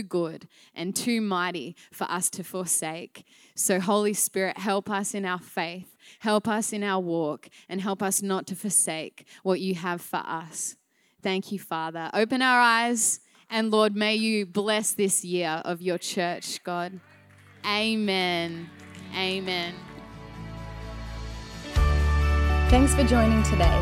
good and too mighty for us to forsake. So Holy Spirit, help us in our faith, help us in our walk, and help us not to forsake what you have for us. Thank you, Father. Open our eyes, and Lord, may you bless this year of your church, God. Amen. Amen. Thanks for joining today.